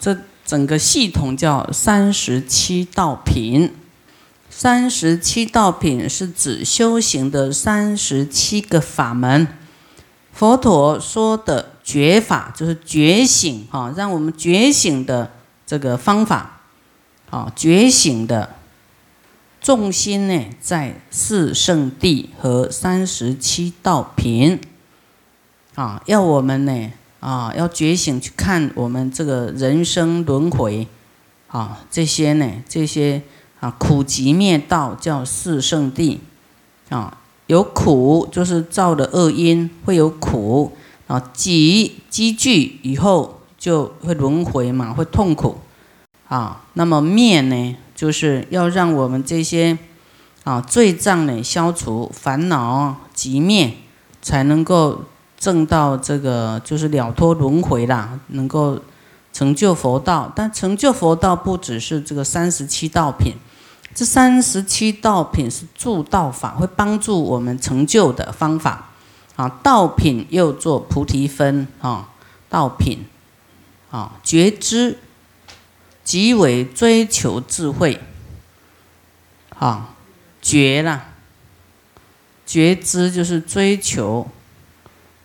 这整个系统叫37道品。37道品是指修行的37个法门。佛陀说的觉法就是觉醒，让我们觉醒的这个方法，觉醒的重心呢在4圣谛和37道品。要我们呢要觉醒去看我们这个人生轮回，这些呢，苦集灭道叫4圣谛，有苦就是造的恶因会有苦，集积聚以后就会轮回嘛，会痛苦，那么灭呢，就是要让我们这些罪障呢消除，烦恼即灭，才能够证到这个就是了脱轮回啦，能够成就佛道。但成就佛道不只是这个37道品，这37道品是助道法，会帮助我们成就的方法。道品又做菩提分，道品觉知，即为追求智慧，觉啦，觉知就是追求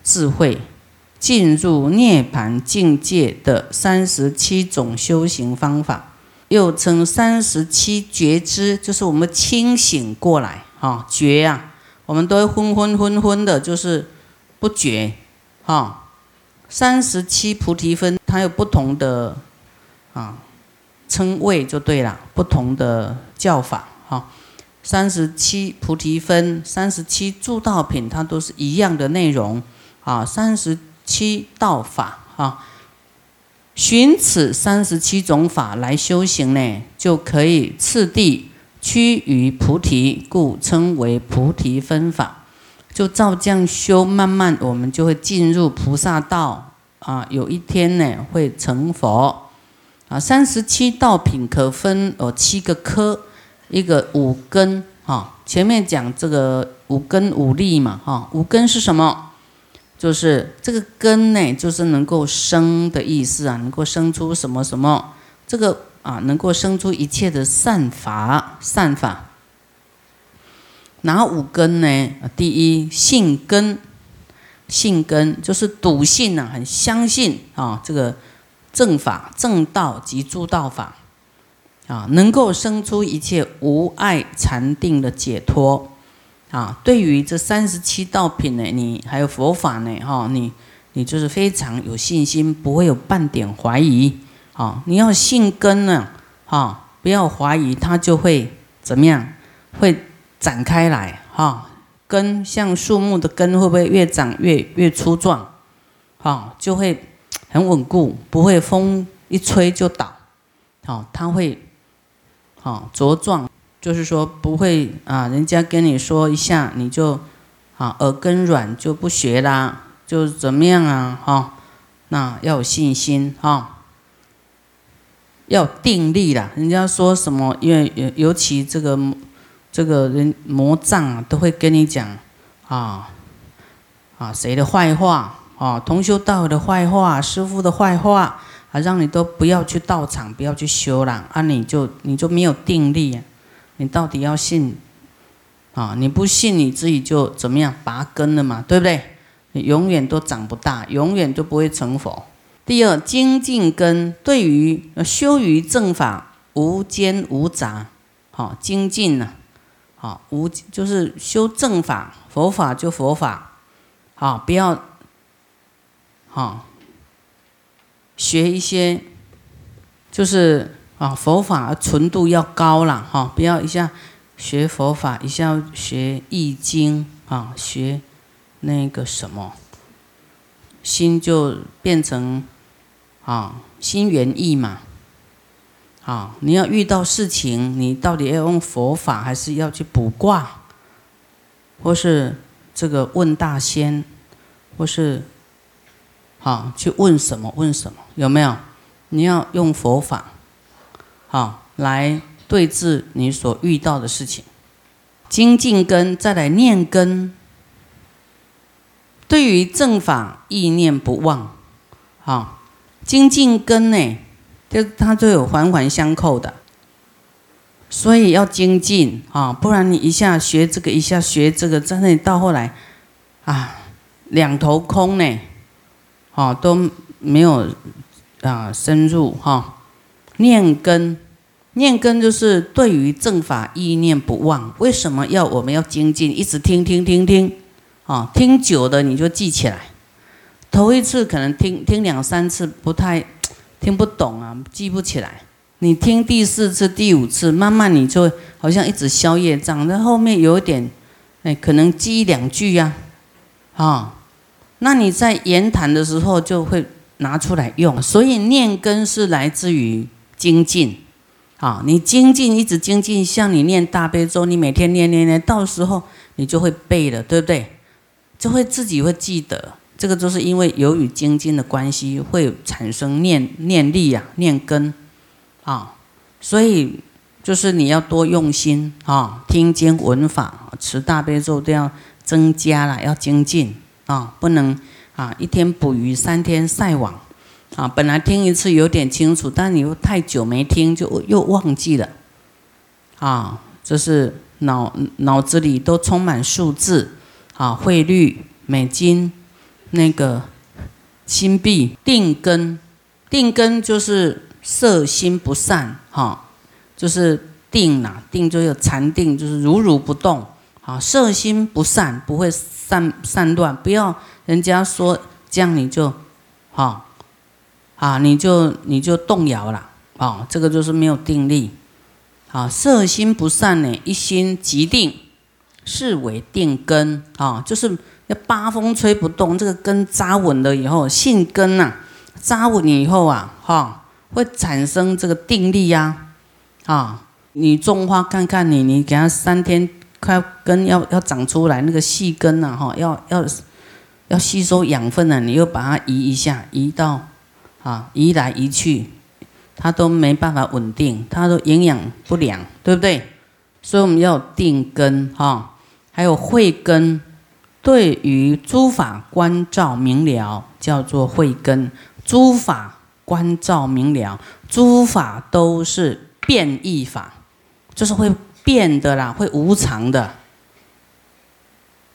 智慧，进入涅槃境界的37种修行方法，又称37觉知，就是我们清醒过来，觉啊，我们都会昏的，就是不觉，37菩提分，它有不同的称谓就对了，不同的叫法，37菩提分、37助道品，它都是一样的内容，37道法，循此37种法来修行呢，就可以次第趋于菩提，故称为菩提分法。就照这样修，慢慢我们就会进入菩萨道，有一天呢会成佛。37道品可分7个科，一个5根，前面讲这个5根5力嘛，5根是什么？就是这个根呢，就是能够生的意思啊，能够生出什么什么，这个能够生出一切的善法。哪5根呢？第一信根，信根就是笃信啊，很相信这个正法、正道及诸道法，能够生出一切无碍禅定的解脱，对于这37道品呢，你还有佛法呢，你就是非常有信心，不会有半点怀疑，你要信根呢，不要怀疑，它就会怎么样？会展开来，根像树木的根会不会越长越粗壮，就会很稳固，不会风一吹就倒，它会茁壮，就是说不会人家跟你说一下你就耳根软就不学啦，就怎么样啊？那要有信心，要有定力啦。人家说什么？因为尤其这个人魔障都会跟你讲谁的坏话。同修道友的坏话，师父的坏话，让你都不要去道场，不要去修了，你就没有定力，你到底要信你不信你自己就怎么样拔根了嘛，对不对？你永远都长不大，永远都不会成佛。第二精进根，对于修于正法，无间无杂，精进呢，无就是修正法，佛法就佛法，不要。学一些就是佛法纯度要高啦，不要一下学佛法，一下学易经，学那个什么心就变成心猿意嘛，你要遇到事情，你到底要用佛法还是要去卜卦，或是这个问大仙，或是去问什么，有没有？你要用佛法来对治你所遇到的事情。精进根，再来念根，对于正法意念不忘。精进根呢，就它都有环环相扣的，所以要精进啊，不然你一下学这个，一下学这个，真的到后来啊，两头空呢，啊都没有啊深入哈。念根，念根就是对于正法意念不忘。为什么要我们要精进？一直听，啊，听久了你就记起来。头一次可能听两三次不太听不懂啊，记不起来。你听第四次、第五次，慢慢你就好像一直消业障，那后面有一点，哎，可能记一两句呀，啊，那你在言谈的时候就会拿出来用。所以念根是来自于精进，啊，你精进一直精进，像你念大悲咒，你每天念，到时候你就会背了，对不对？就会自己会记得。这个就是因为由于精进的关系，会产生念力啊，念根。啊，所以就是你要多用心啊，听经闻法，持大悲咒都要增加了，要精进啊，不能啊一天捕鱼3天晒网啊。本来听一次有点清楚，但你又太久没听，就又忘记了啊。这是脑子里都充满数字啊，汇率、美金、那个新币。定根，定根就是。色心不善，哈，就是定啦，定就有禅定，就是如如不动，啊，色心不善，不会散乱，不要人家说这样你就，哈，啊，你就动摇了，啊，这个就是没有定力，啊，色心不善呢，一心即定，是为定根，啊，就是那八风吹不动，这个根扎稳了以后，性根呐，扎稳以后啊，哈。会产生这个定力呀，啊，你种花看看你给它3天，快根要长出来，那个细根呐，哈，要吸收养分啊，你又把它移一下，移到啊，移来移去，它都没办法稳定，它都营养不良，对不对？所以我们要定根哈，还有慧根，对于诸法观照明了，叫做慧根，诸法。观照明了，诸法都是变异法，就是会变的啦，会无常的。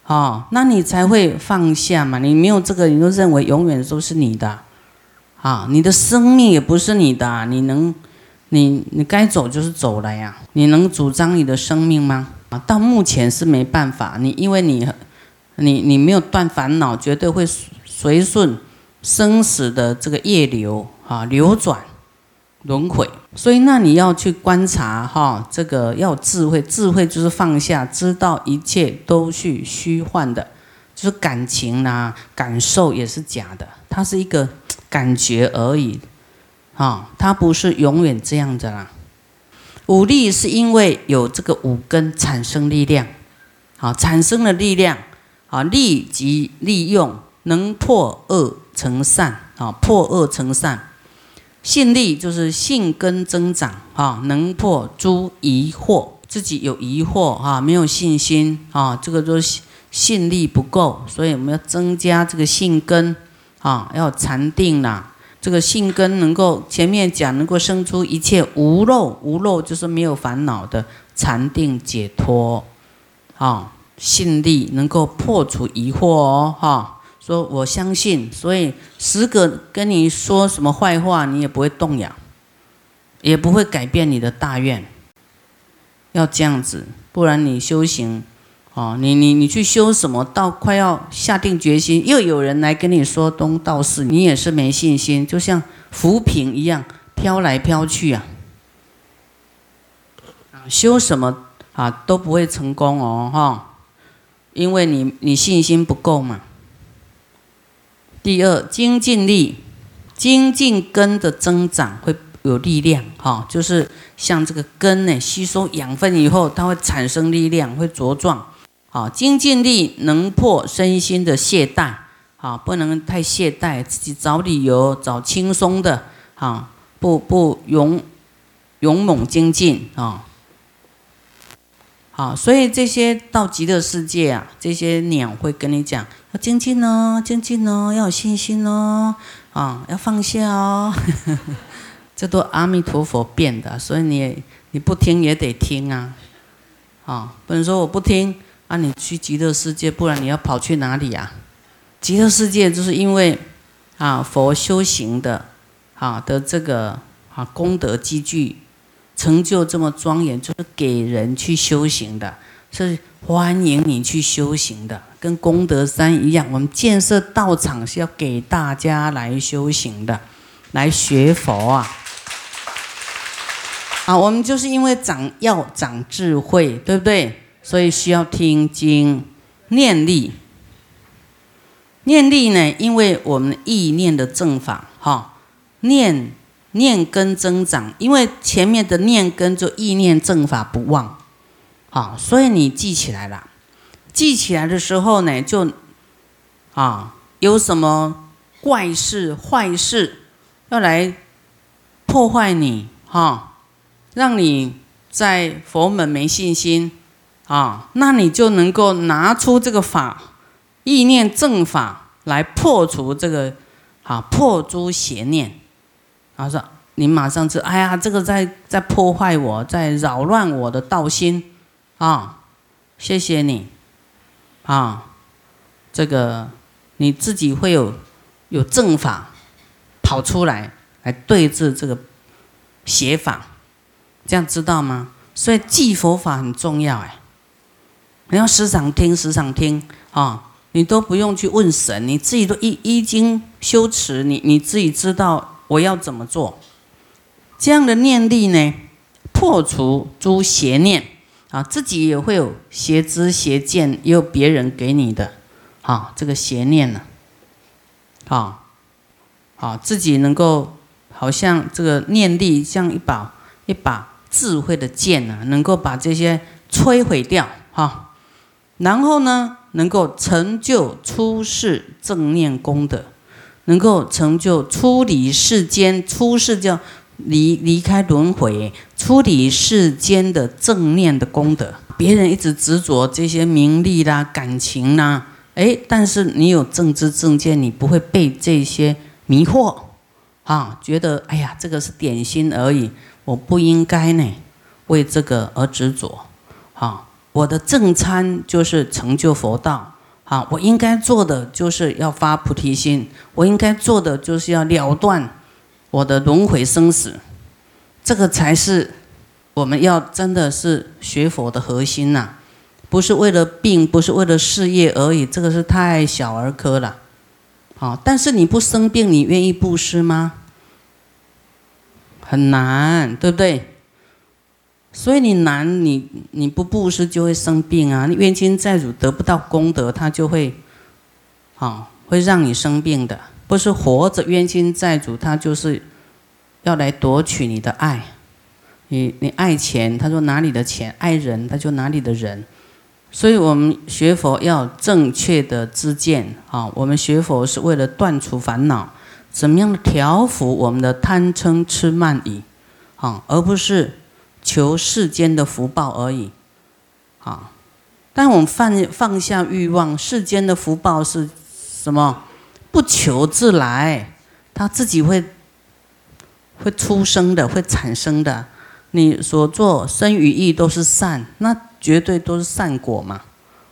哦，那你才会放下嘛。你没有这个，你就认为永远都是你的，啊，你的生命也不是你的，啊，你该走就是走了呀。你能主张你的生命吗？啊，到目前是没办法。你因为你没有断烦恼，绝对会随顺生死的这个业流。啊，流转轮回，所以那你要去观察哈，这个要智慧，智慧就是放下，知道一切都是虚幻的，就是感情啊、感受也是假的，它是一个感觉而已，啊，它不是永远这样的啦。五力是因为有这个五根产生力量，啊，产生了力量，啊，力即利用，能破恶成善，啊，破恶成善。信力就是信根增长，啊，能破诸疑惑，自己有疑惑啊，没有信心啊，这个就是信力不够，所以我们要增加这个信根啊，要禅定啦。这个信根能够前面讲能够生出一切无漏，无漏就是没有烦恼的禅定解脱啊，信力能够破除疑惑哦，哈。说我相信，所以10个跟你说什么坏话，你也不会动摇，也不会改变你的大愿。要这样子，不然你修行，哦，你去修什么，到快要下定决心，又有人来跟你说东道西，你也是没信心，就像浮萍一样飘来飘去啊。修什么啊都不会成功哦，哈，因为你信心不够嘛。第二，精进力，精进根的增长会有力量，哈，就是像这个根呢，吸收养分以后，它会产生力量，会茁壮。好，精进力能破身心的懈怠，啊，不能太懈怠，自己找理由，找轻松的，啊，不勇猛精进啊。好，所以这些到极乐世界啊，这些鸟会跟你讲要精进哦，精进哦，要有信心哦，啊，要放下哦。这都阿弥陀佛变的，所以你不听也得听啊，哦，不能说我不听啊，你去极乐世界，不然你要跑去哪里啊？极乐世界就是因为啊佛修行的啊的这个啊功德积聚，成就这么庄严，就是给人去修行的，是欢迎你去修行的，跟功德山一样，我们建设道场是要给大家来修行的，来学佛啊。啊，我们就是因为要长智慧，对不对？所以需要听经、念力。念力呢，因为我们意念的正法，哈，念根增长，因为前面的念根就意念正法不忘，啊，所以你记起来了。记起来的时候呢，就啊，有什么怪事、坏事要来破坏你，哈。让你在佛门没信心啊，那你就能够拿出这个法意念正法来破除这个啊破诸邪念，然后说你马上知哎呀，这个在破坏我，在扰乱我的道心啊，谢谢你啊，这个你自己会有正法跑出来对治这个邪法。这样知道吗？所以记佛法很重要哎，你要时常听啊，你都不用去问神，你自己都一经修持，你自己知道我要怎么做。这样的念力呢，破除诸邪念啊，自己也会有邪知邪见，也有别人给你的啊这个邪念呢，啊自己能够好像这个念力像一把智慧的剑啊，能够把这些摧毁掉哈，然后呢，能够成就出世正念功德，能够成就出离世间，出世叫离开轮回，出离世间的正念的功德。别人一直执着这些名利啦、感情啦，哎，但是你有正知正见，你不会被这些迷惑啊，觉得哎呀，这个是点心而已。我不应该呢，为这个而执着，啊，我的正参就是成就佛道，啊，我应该做的就是要发菩提心，我应该做的就是要了断我的轮回生死，这个才是我们要真的是学佛的核心呐，不是为了病，不是为了事业而已，这个是太小儿科了，啊，但是你不生病，你愿意布施吗？很难，对不对？所以你难，你不布施就会生病啊！你冤亲债主得不到功德，他就会，会让你生病的。不是活着冤亲债主，他就是要来夺取你的爱。你爱钱，他就拿你的钱；爱人，他就拿你的人。所以我们学佛要正确的知见啊！我们学佛是为了断除烦恼。怎么样调伏我们的贪嗔痴慢疑，啊，而不是求世间的福报而已，啊，但我们放下欲望，世间的福报是什么？不求自来，它自己会出生的，会产生的。你所做身语意都是善，那绝对都是善果嘛，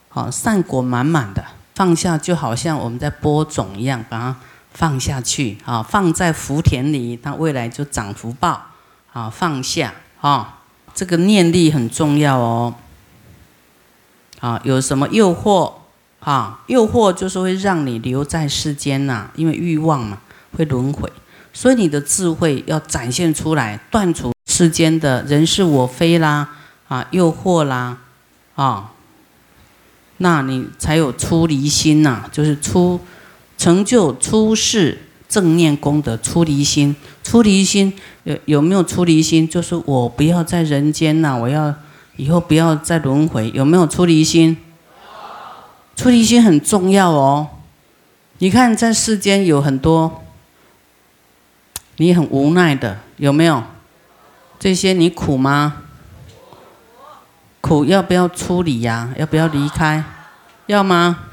啊，善果满满的。放下就好像我们在播种一样，把它放下去啊，放在福田里，它未来就长福报啊。放下啊，这个念力很重要哦。啊，有什么诱惑啊？诱惑就是会让你留在世间呐，因为欲望嘛，会轮回。所以你的智慧要展现出来，断除世间的人是我非啦，啊，诱惑啦，啊，那你才有出离心呐，就是成就出世正念功德，出离心有没有出离心？就是我不要在人间呐，我要以后不要再轮回，有没有出离心？出离心很重要哦。你看在世间有很多你很无奈的，有没有？这些你苦吗？苦，要不要出离呀？要不要离开？要吗？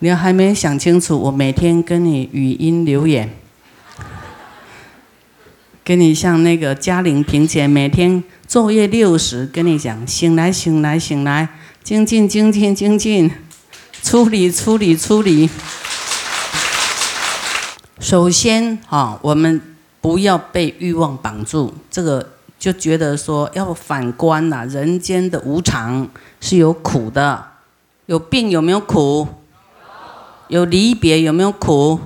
你还没想清楚，我每天跟你语音留言，给你像那个嘉陵平前，每天昼夜60，跟你讲醒来醒来醒来，精进精进精进，出离出离出离。首先我们不要被欲望绑住，这个就觉得说要反观啦，人间的无常是有苦的，有病有没有苦？有离别有没有苦？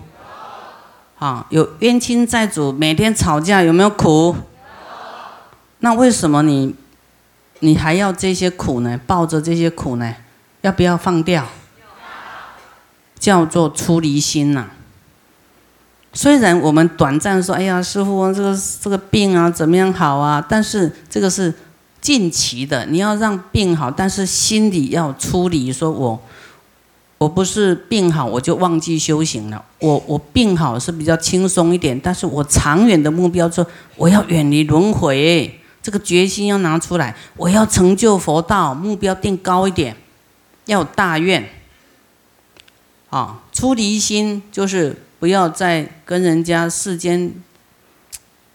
有冤亲债主每天吵架有没有苦？那为什么你还要这些苦呢？抱着这些苦呢？要不要放掉？叫做出离心呐。虽然我们短暂说，哎呀，师父，这个病啊，怎么样好啊？但是这个是近期的，你要让病好，但是心里要出离，说我不是病好我就忘记修行了，我病好是比较轻松一点，但是我长远的目标说我要远离轮回，这个决心要拿出来，我要成就佛道，目标定高一点，要有大愿。出离心就是不要再跟人家世间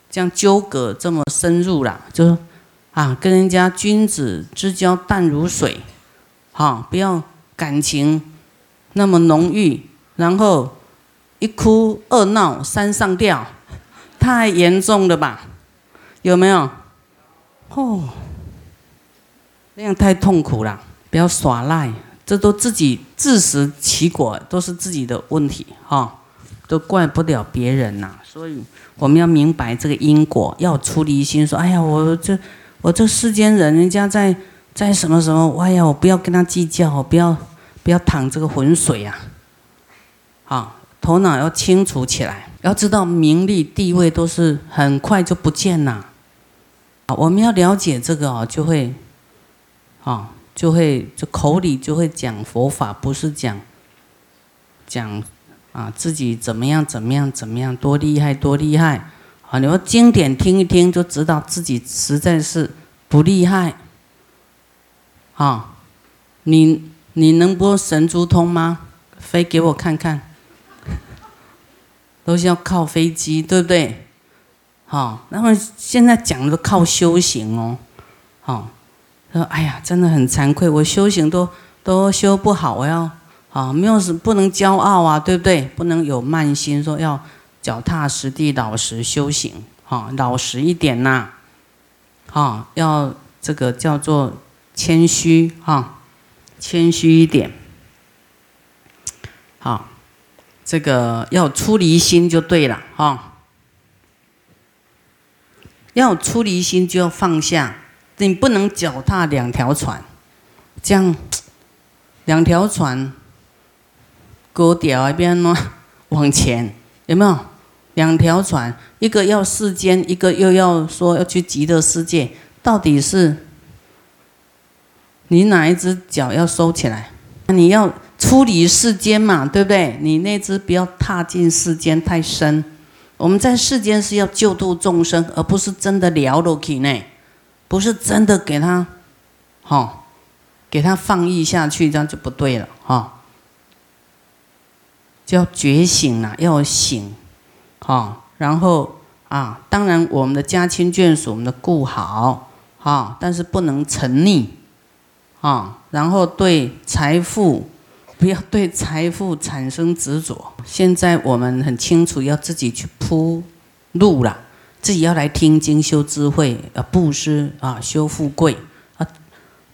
这样纠葛这么深入了，就是跟人家君子之交淡如水，不要感情那么浓郁，然后一哭二闹三上吊，太严重了吧？有没有？那样太痛苦了，不要耍赖，这都自己自食其果，都是自己的问题都怪不了别人呐。所以我们要明白这个因果，要出离心，说哎呀，我这世间人，人家在什么什么，哎呀，我不要跟他计较，不要淌这个浑水啊！头脑要清楚起来，要知道名利地位都是很快就不见了。我们要了解这个就口里就会讲佛法，不是讲自己怎么样怎么样怎么样，多厉害多厉害你要经典听一听，就知道自己实在是不厉害你能播神珠通吗？飞给我看看，都是要靠飞机，对不对？那么现在讲的靠修行哎呀，真的很惭愧，我修行都修不好，我要没有不能骄傲啊，对不对？不能有慢心，说要脚踏实地，老实修行老实一点呐要这个叫做谦虚谦虚一点，这个要出离心就对了要出离心就要放下，你不能脚踏两条船，这样两条船勾掉一边呢往前，有没有？两条船，一个要世间，一个又要说要去极乐世界，到底是你哪一只脚要收起来？你要出离世间嘛，对不对？你那只不要踏进世间太深。我们在世间是要救度众生，而不是真的聊落去呢，不是真的给他，给他放逸下去，这样就不对了就要觉醒了，要醒然后当然我们的家亲眷属，我们的顾好但是不能沉溺然后对财富，不要对财富产生执着。现在我们很清楚，要自己去铺路了，自己要来听经修智慧，布施修富贵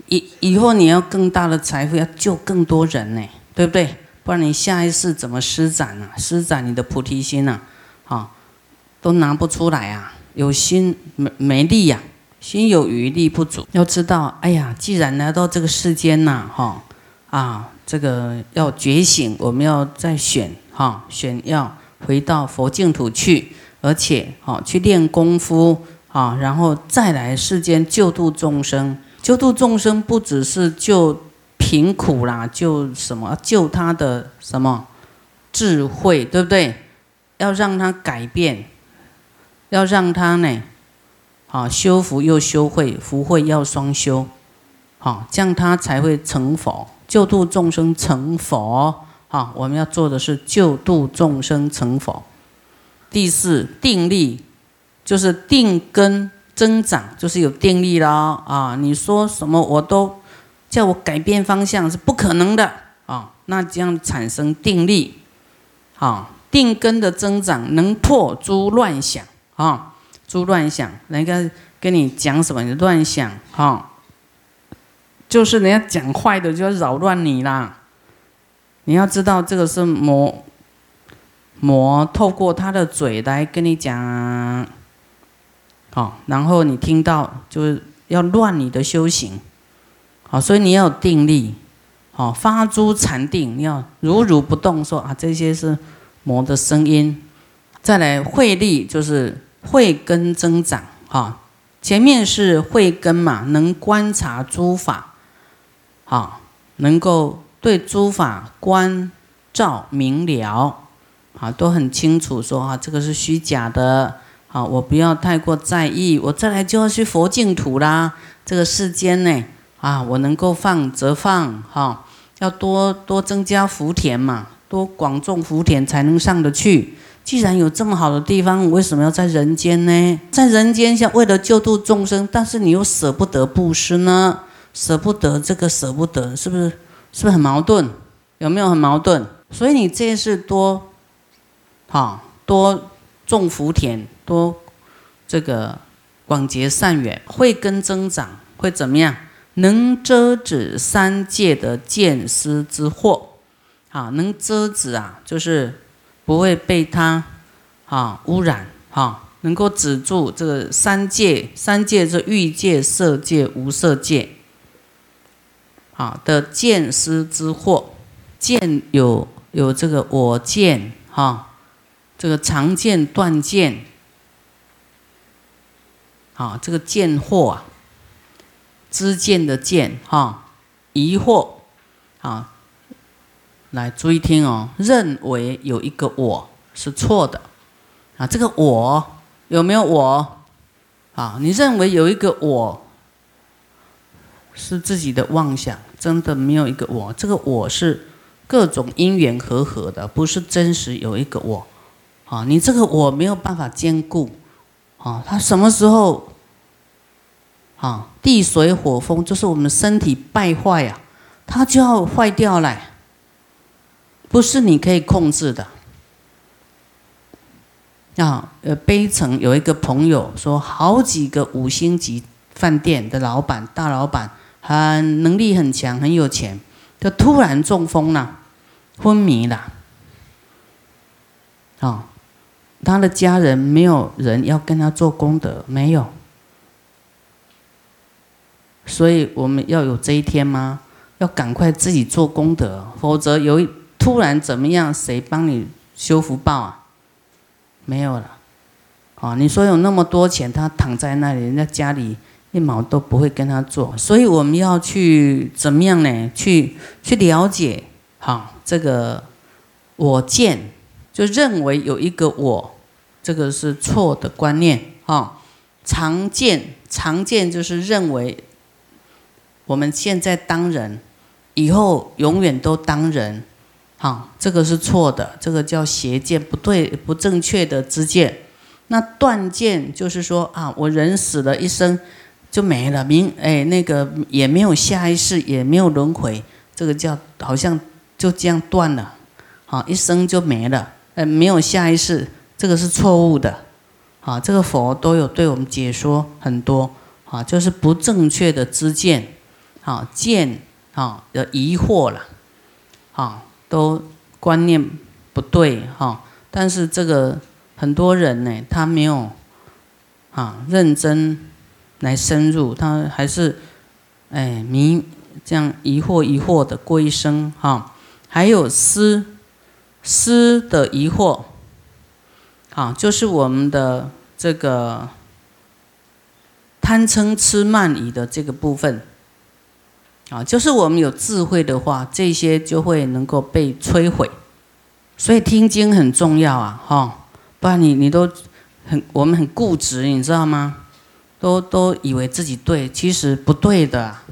以后你要更大的财富，要救更多人呢，对不对？不然你下一世怎么施展啊？施展你的菩提心啊，都拿不出来啊，有心没力呀。心有余力不足，要知道，哎呀，既然来到这个世间呐，这个要觉醒，我们要再选，选要回到佛净土去，而且去练功夫然后再来世间救度众生。救度众生不只是救贫苦啦，救什么？救他的什么智慧，对不对？要让他改变，要让他呢。修福又修慧，福慧要双修，这样他才会成佛，救度众生成佛。我们要做的是救度众生成佛。第四，定力就是定根增长，就是有定力了啊！你说什么我都叫我改变方向是不可能的啊！那这样产生定力，啊，定根的增长能破诸乱想啊！诸乱想，人家跟你讲什么你乱想啊，就是人家讲坏的就要扰乱你啦。你要知道这个是魔透过他的嘴来跟你讲。好，然后你听到就是要乱你的修行，好，所以你要有定力，好，发诸禅定，你要如如不动说，啊，这些是魔的声音。再来慧力就是慧根增长，哈，前面是慧根嘛，能观察诸法，好，能够对诸法观照明了，啊，都很清楚说啊，这个是虚假的。好，我不要太过在意，我再来就要去佛净土啦。这个世间呢，啊，我能够放则放，哈、哦，要多增加福田嘛，多广种福田才能上得去。既然有这么好的地方，我为什么要在人间呢？在人间想为了救度众生，但是你又舍不得布施呢，舍不得这个舍不得，是不是？是不是很矛盾？有没有很矛盾？所以你这是多，好、哦、多种福田。多这个广结善缘，慧根增长会怎么样？能遮止三界的见思之惑，啊，能遮止啊，就是不会被它啊污染，啊，能够止住这个三界，三界是欲界、色界、无色界，啊的见思之惑，见有这个我见，哈、啊，这个常见、断见。啊，这个见惑啊，知见的见哈、哦，疑惑啊，来注意听哦。认为有一个我是错的啊，这个我有没有我啊？你认为有一个我是自己的妄想，真的没有一个我。这个我是各种因缘和合的，不是真实有一个我啊。你这个我没有办法兼顾。啊，他什么时候，啊，地水火风就是我们身体败坏啊，它就要坏掉了，不是你可以控制的。啊，悲城有一个朋友说，好几个五星级饭店的老板、大老板，很能力很强，很有钱，就突然中风了，昏迷了，啊。他的家人没有人要跟他做功德，没有，所以我们要有这一天吗？要赶快自己做功德，否则突然怎么样，谁帮你修福报啊？没有了，啊！你说有那么多钱，他躺在那里，人家家里一毛都不会跟他做，所以我们要去怎么样呢？去了解，好，这个我见。就认为有一个我，这个是错的观念啊、哦。常见就是认为我们现在当人，以后永远都当人，好、哦，这个是错的，这个叫邪见，不对，不正确的知见。那断见就是说啊，我人死了一生就没了，那个也没有下一世，也没有轮回，这个叫好像就这样断了，好、哦，一生就没了。没有下一世，这个是错误的，啊，这个佛都有对我们解说很多，啊，就是不正确的知见，啊，见啊的疑惑了，啊，都观念不对哈、啊。但是这个很多人呢，他没有啊认真来深入，他还是迷这样疑惑的过一生哈、啊。还有思的疑惑，啊，就是我们的这个贪嗔痴慢疑的这个部分，啊，就是我们有智慧的话，这些就会能够被摧毁。所以听经很重要啊，哈、哦，不然你都我们很固执，你知道吗？都以为自己对，其实不对的、啊。